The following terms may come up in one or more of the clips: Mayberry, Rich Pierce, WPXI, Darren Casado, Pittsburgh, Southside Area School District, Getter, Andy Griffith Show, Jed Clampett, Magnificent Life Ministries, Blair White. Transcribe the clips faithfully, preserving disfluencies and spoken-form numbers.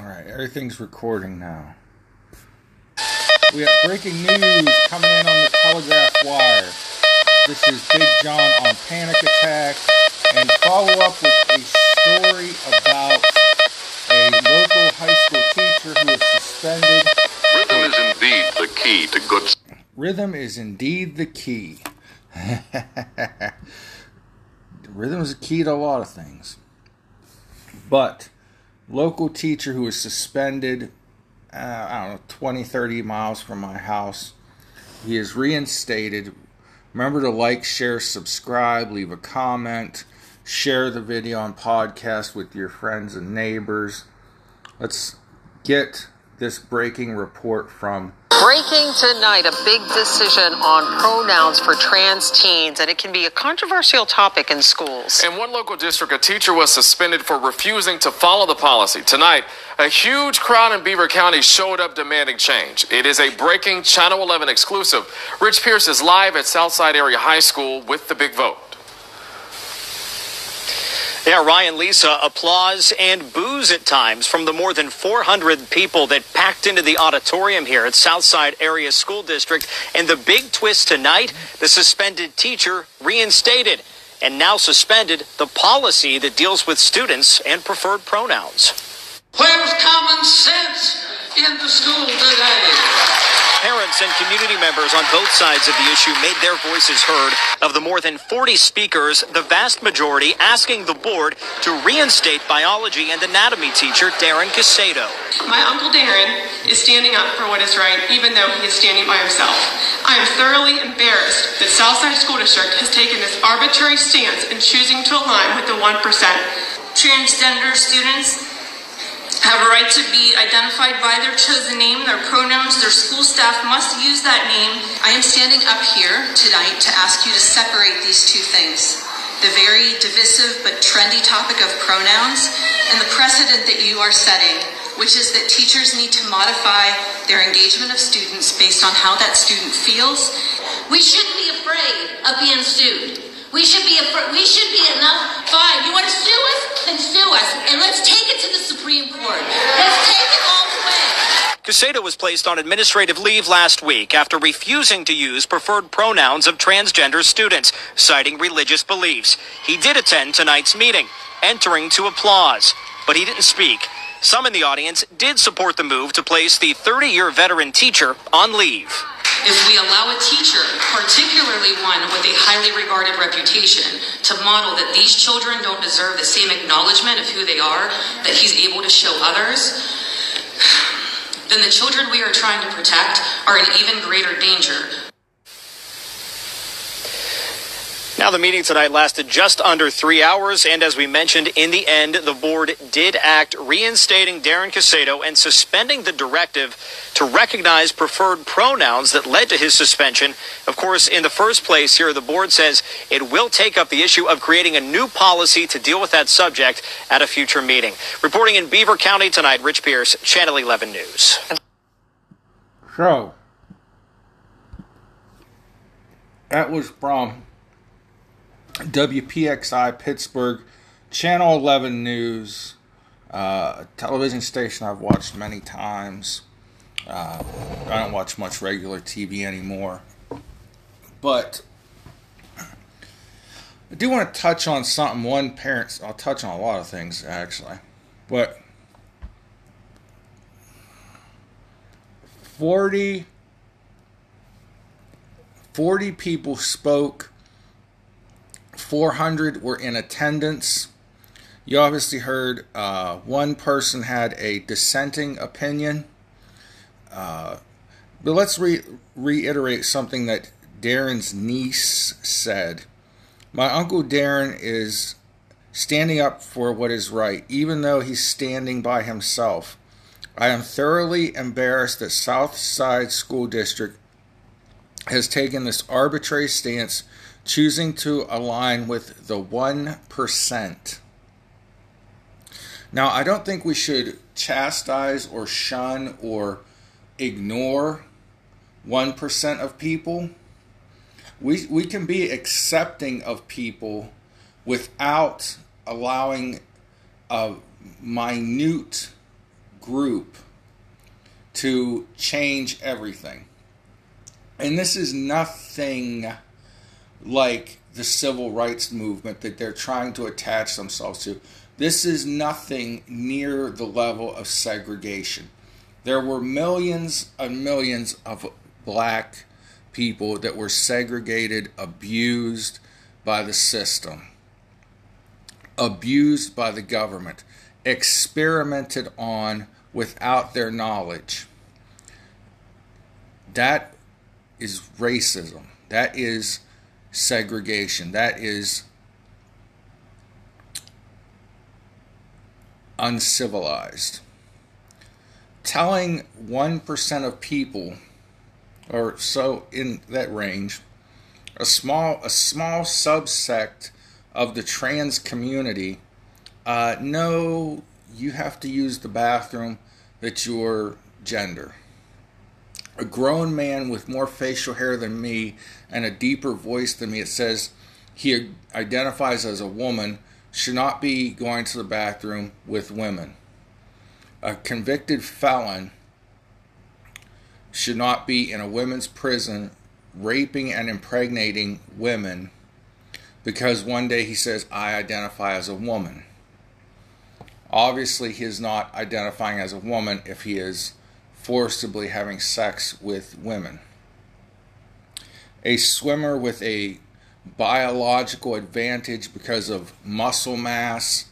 Alright, everything's recording now. We have breaking news coming in on the telegraph wire. This is Big John on panic attack, and follow up with a story about a local high school teacher who is suspended. Rhythm is indeed the key to good... Rhythm is indeed the key. Rhythm is the key to a lot of things. But... local teacher who was suspended, uh, I don't know, twenty, thirty miles from my house. He is reinstated. Remember to like, share, subscribe, leave a comment, share the video on podcast with your friends and neighbors. Let's get this breaking report from... Breaking tonight, a big decision on pronouns for trans teens, and it can be a controversial topic in schools. In one local district, a teacher was suspended for refusing to follow the policy. Tonight, a huge crowd in Beaver County showed up demanding change. It is a breaking Channel eleven exclusive. Rich Pierce is live at Southside Area High School with the big vote. Yeah, Ryan, Lisa, applause and boos at times from the more than four hundred people that packed into the auditorium here at Southside Area School District. And the big twist tonight, the suspended teacher reinstated and now suspended the policy that deals with students and preferred pronouns. Where's common sense in the school today? Parents and community members on both sides of the issue made their voices heard. Of the more than forty speakers, the vast majority asking the board to reinstate biology and anatomy teacher Darren Casado. My Uncle Darren is standing up for what is right, even though he is standing by himself. I am thoroughly embarrassed that Southside School District has taken this arbitrary stance in choosing to align with the one percent. Transgender students have a right to be identified by their chosen name, their pronouns, their school staff must use that name. I am standing up here tonight to ask you to separate these two things. The very divisive but trendy topic of pronouns and the precedent that you are setting, which is that teachers need to modify their engagement of students based on how that student feels. We shouldn't be afraid of being sued. We should be afraid. We should be enough. Fine. You want to sue us? Then sue us. And let's take it to the Supreme Court. Let's take it all the way. Casado was placed on administrative leave last week after refusing to use preferred pronouns of transgender students, citing religious beliefs. He did attend tonight's meeting, entering to applause, but he didn't speak. Some in the audience did support the move to place the thirty-year veteran teacher on leave. If we allow a teacher, particularly one with a highly regarded reputation, to model that these children don't deserve the same acknowledgement of who they are, that he's able to show others, then the children we are trying to protect are in even greater danger. Now, the meeting tonight lasted just under three hours, and as we mentioned, in the end, the board did act, reinstating Darren Casado and suspending the directive to recognize preferred pronouns that led to his suspension. Of course, in the first place here, the board says it will take up the issue of creating a new policy to deal with that subject at a future meeting. Reporting in Beaver County tonight, Rich Pierce, Channel eleven News. So, that was from... W P X I Pittsburgh, Channel eleven News, uh, a television station I've watched many times. Uh, I don't watch much regular T V anymore. But I do want to touch on something. One parent's, I'll touch on a lot of things, actually. But forty, forty people spoke. four hundred were in attendance. You obviously heard uh, one person had a dissenting opinion. Uh, but let's re- reiterate something that Darren's niece said. My Uncle Darren is standing up for what is right, even though he's standing by himself. I am thoroughly embarrassed that Southside School District has taken this arbitrary stance, choosing to align with the one percent. Now, I don't think we should chastise or shun or ignore one percent of people. We, we can be accepting of people without allowing a minute group to change everything. And this is nothing like the civil rights movement that they're trying to attach themselves to. This is nothing near the level of segregation. There were millions and millions of black people that were segregated, abused by the system, abused by the government, experimented on without their knowledge. That is racism. That is segregation. That is uncivilized. Telling one percent of people, or so in that range, a small a small subsect of the trans community, uh, no, you have to use the bathroom, that's your gender. A grown man with more facial hair than me and a deeper voice than me, it says he identifies as a woman, should not be going to the bathroom with women. A convicted felon should not be in a women's prison raping and impregnating women because one day he says, I identify as a woman. Obviously, he is not identifying as a woman if he is forcibly having sex with women. A swimmer with a biological advantage because of muscle mass,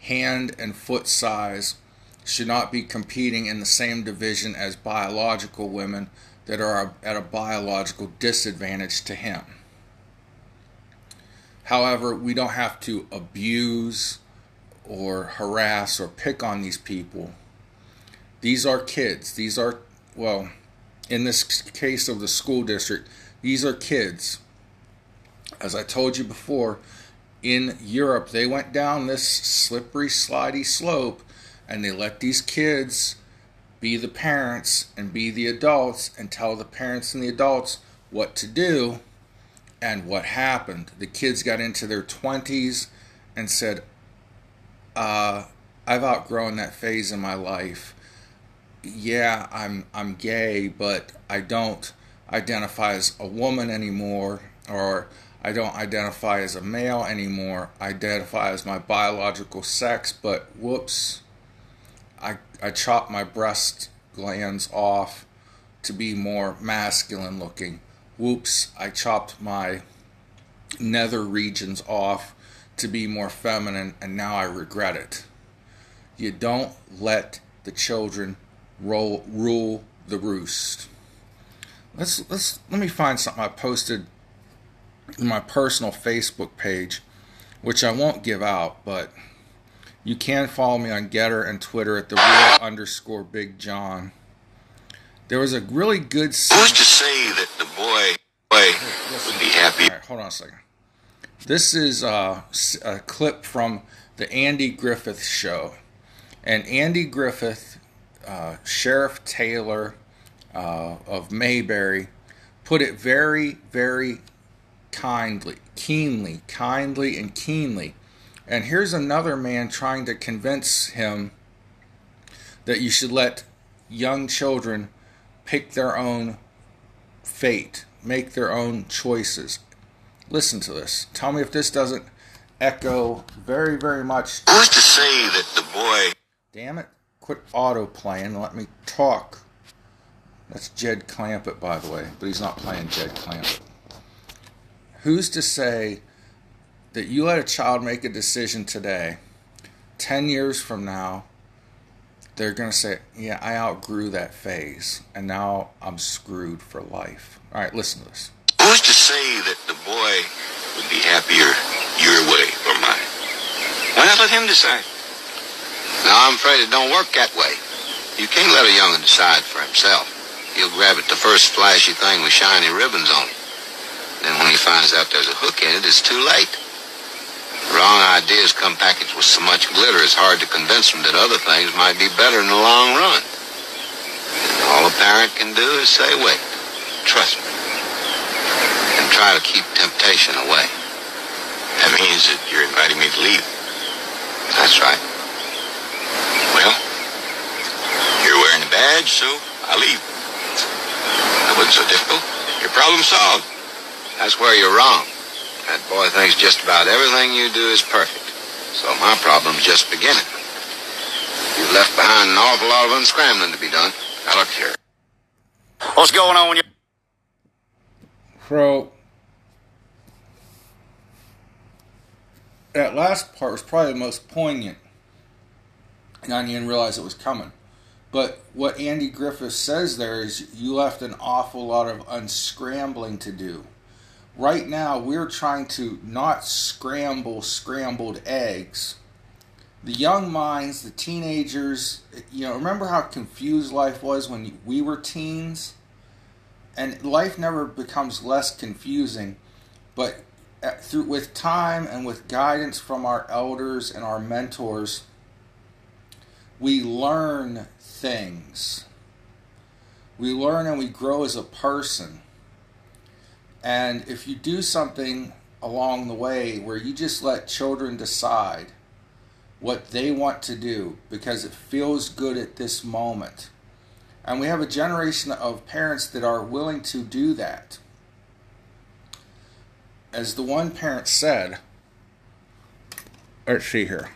hand and foot size, should not be competing in the same division as biological women that are at a biological disadvantage to him. However, we don't have to abuse or harass or pick on these people. These are kids. These are, well, in this case of the school district, these are kids. As I told you before, in Europe, they went down this slippery, slidey slope, and they let these kids be the parents and be the adults and tell the parents and the adults what to do. And what happened? The kids got into their twenties and said, uh, I've outgrown that phase in my life. Yeah, I'm I'm gay, but I don't identify as a woman anymore, or I don't identify as a male anymore. I identify as my biological sex, but whoops, I, I chopped my breast glands off to be more masculine looking. Whoops, I chopped my nether regions off to be more feminine, and now I regret it. You don't let the children roll, rule the roost. Let's let's let me find something I posted in my personal Facebook page, which I won't give out, but you can follow me on Getter and Twitter at the real underscore Big John. There was a really good. Who's to say that the boy, boy would be happy? All right, hold on a second. This is a, a clip from the Andy Griffith Show, and Andy Griffith, uh, Sheriff Taylor uh, of Mayberry, put it very, very kindly, keenly, kindly, and keenly. And here's another man trying to convince him that you should let young children pick their own fate, make their own choices. Listen to this. Tell me if this doesn't echo very, very much. Who's to say that the boy... Damn it. Quit auto-playing and let me talk. That's Jed Clampett, by the way, but he's not playing Jed Clampett. Who's to say that you let a child make a decision today, ten years from now, they're going to say, yeah, I outgrew that phase, and now I'm screwed for life. All right, listen to this. Who's to say that the boy would be happier your way or mine? Why not let him decide? Now, I'm afraid it don't work that way. You can't let a young'un decide for himself. He'll grab at the first flashy thing with shiny ribbons on it. Then when he finds out there's a hook in it, it's too late. Wrong ideas come packaged with so much glitter, it's hard to convince them that other things might be better in the long run. All a parent can do is say, wait, trust me, and try to keep temptation away. That means that you're inviting me to leave. That's right. Well, like Sue, I leave. That wasn't so difficult. Your problem solved. That's where you're wrong. That boy thinks just about everything you do is perfect. So my problem's just beginning. You've left behind an awful lot of unscrambling to be done. Now look here. What's going on when you're... Bro. That last part was probably the most poignant. And I didn't even realize it was coming. But what Andy Griffith says there is you left an awful lot of unscrambling to do. Right now, we're trying to not scramble scrambled eggs. The young minds, the teenagers, you know, remember how confused life was when we were teens? And life never becomes less confusing, but through with time and with guidance from our elders and our mentors, we learn things. We learn and we grow as a person. And if you do something along the way where you just let children decide what they want to do because it feels good at this moment, and we have a generation of parents that are willing to do that. As the one parent said, let's see here.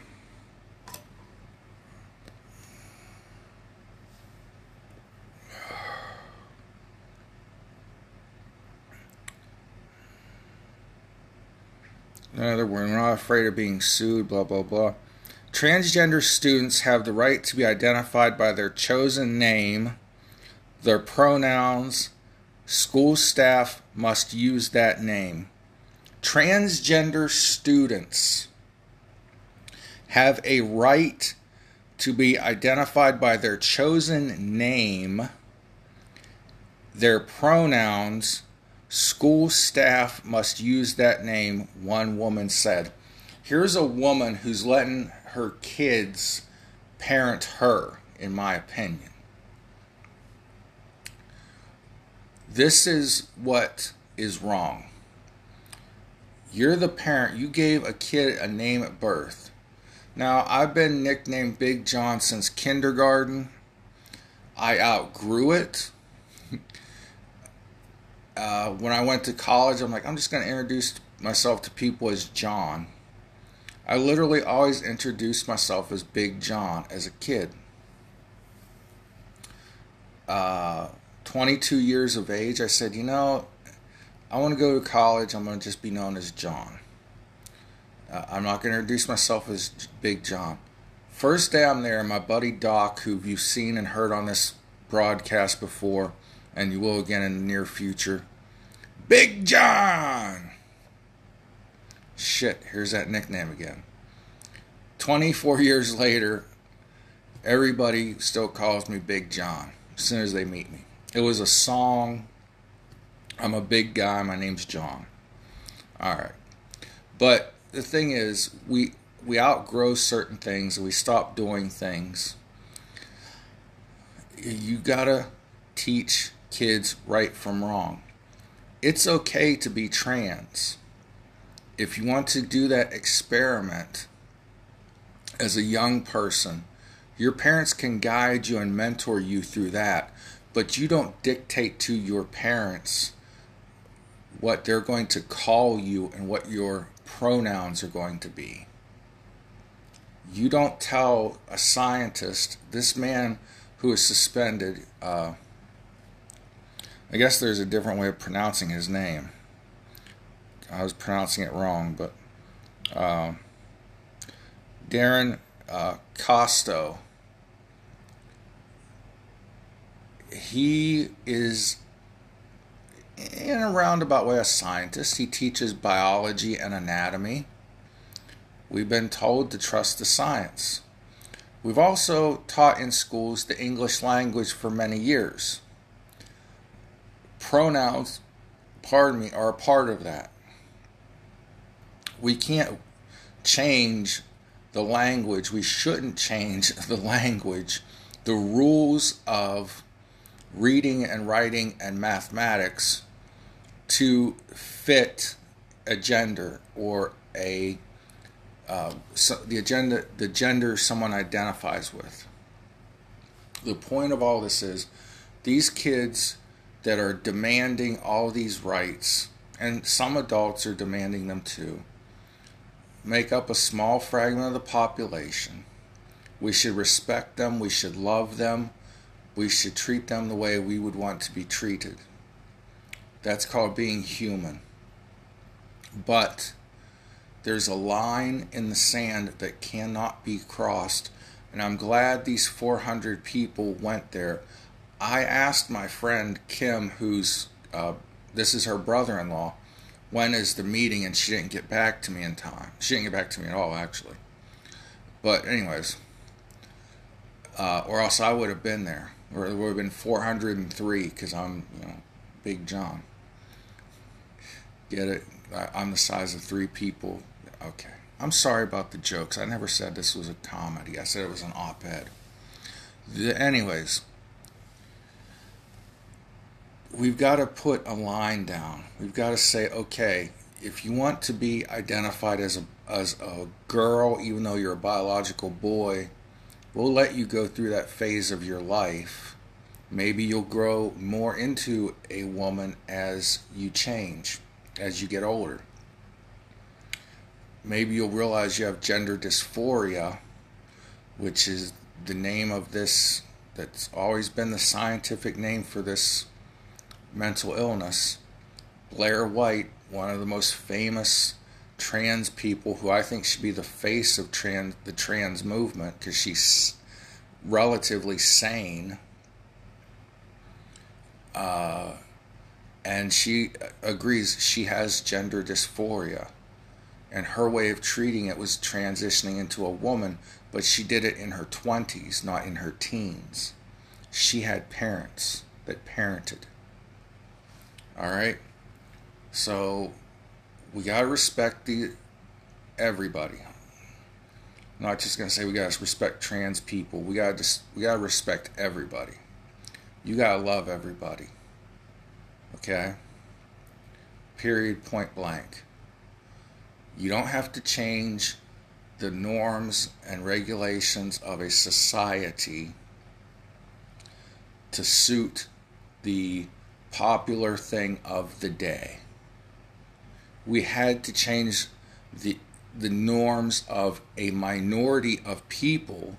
In other words, we're not afraid of being sued, blah, blah, blah. Transgender students have the right to be identified by their chosen name, their pronouns. School staff must use that name. Transgender students have a right to be identified by their chosen name, their pronouns. School staff must use that name, one woman said. Here's a woman who's letting her kids parent her, in my opinion. This is what is wrong. You're the parent. You gave a kid a name at birth. Now, I've been nicknamed Big John since kindergarten. I outgrew it. Uh, when I went to college, I'm like, I'm just going to introduce myself to people as John. I literally always introduced myself as Big John as a kid. Uh, twenty-two years of age, I said, you know, I want to go to college. I'm going to just be known as John. Uh, I'm not going to introduce myself as Big John. First day I'm there, my buddy Doc, who you've seen and heard on this broadcast before, and you will again in the near future. Big John! Shit, here's that nickname again. twenty-four years later, everybody still calls me Big John as soon as they meet me. It was a song. I'm a big guy. My name's John. All right. But the thing is, we, we outgrow certain things and we stop doing things. You gotta teach kids right from wrong. It's okay to be trans. If you want to do that experiment as a young person, your parents can guide you and mentor you through that, but you don't dictate to your parents what they're going to call you and what your pronouns are going to be. You don't tell a scientist, this man who is suspended, uh, I guess there's a different way of pronouncing his name. I was pronouncing it wrong, but uh, Darren uh, Casado. He is, in a roundabout way, a scientist. He teaches biology and anatomy. We've been told to trust the science. We've also taught in schools the English language for many years. Pronouns, pardon me, are a part of that. We can't change the language. We shouldn't change the language. The rules of reading and writing and mathematics to fit a gender or a uh, so the agenda, the gender someone identifies with. the point of all this is these kids that are demanding all these rights, and some adults are demanding them too, make up a small fragment of the population. We should respect them. We should love them. We should treat them the way we would want to be treated. That's called being human. But there's a line in the sand that cannot be crossed, and I'm glad these four hundred people went there. I asked my friend Kim, who's uh, this is her brother-in-law, when is the meeting, and she didn't get back to me in time. She didn't get back to me at all, actually. But anyways, uh, or else I would have been there, or it would have been four hundred three, because I'm, you know, Big John. Get it? I'm the size of three people. Okay. I'm sorry about the jokes. I never said this was a comedy. I said it was an op-ed. The, anyways, we've got to put a line down. We've got to say, okay, if you want to be identified as a as a girl, even though you're a biological boy, we'll let you go through that phase of your life. Maybe you'll grow more into a woman as you change, as you get older. Maybe you'll realize you have gender dysphoria, which is the name of this, that's always been the scientific name for this mental illness. Blair White, one of the most famous trans people, who I think should be the face of trans, the trans movement, because she's relatively sane, uh, and she agrees she has gender dysphoria, and her way of treating it was transitioning into a woman, but she did it in her twenties, not in her teens. She had parents that parented. All right, so we gotta respect the everybody. I'm not just gonna say we gotta respect trans people. We gotta just we gotta respect everybody. You gotta love everybody. Okay. Period. Point blank. You don't have to change the norms and regulations of a society to suit the popular thing of the day. We had to change the the norms of a minority of people,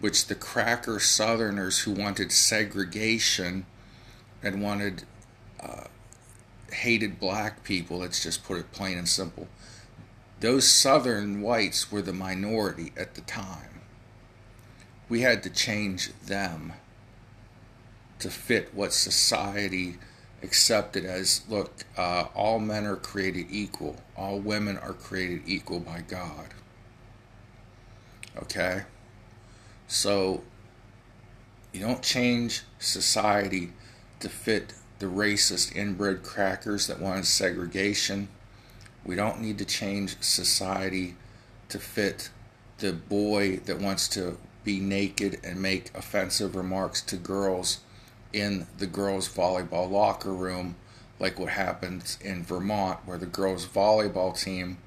which the cracker Southerners who wanted segregation and wanted uh, hated black people, let's just put it plain and simple. Those Southern whites were the minority at the time. We had to change them to fit what society accepted as, look, uh, all men are created equal. All women are created equal by God. Okay? So, you don't change society to fit the racist inbred crackers that wanted segregation. We don't need to change society to fit the boy that wants to be naked and make offensive remarks to girls in the girls' volleyball locker room, like what happens in Vermont, where the girls' volleyball team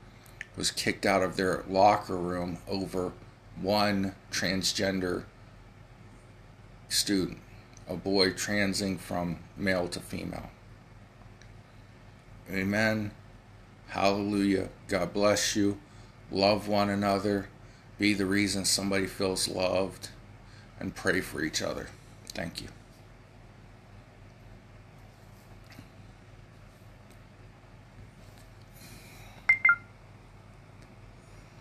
was kicked out of their locker room over one transgender student, a boy transing from male to female. Amen. Hallelujah. God bless you. Love one another. Be the reason somebody feels loved, and pray for each other. Thank you.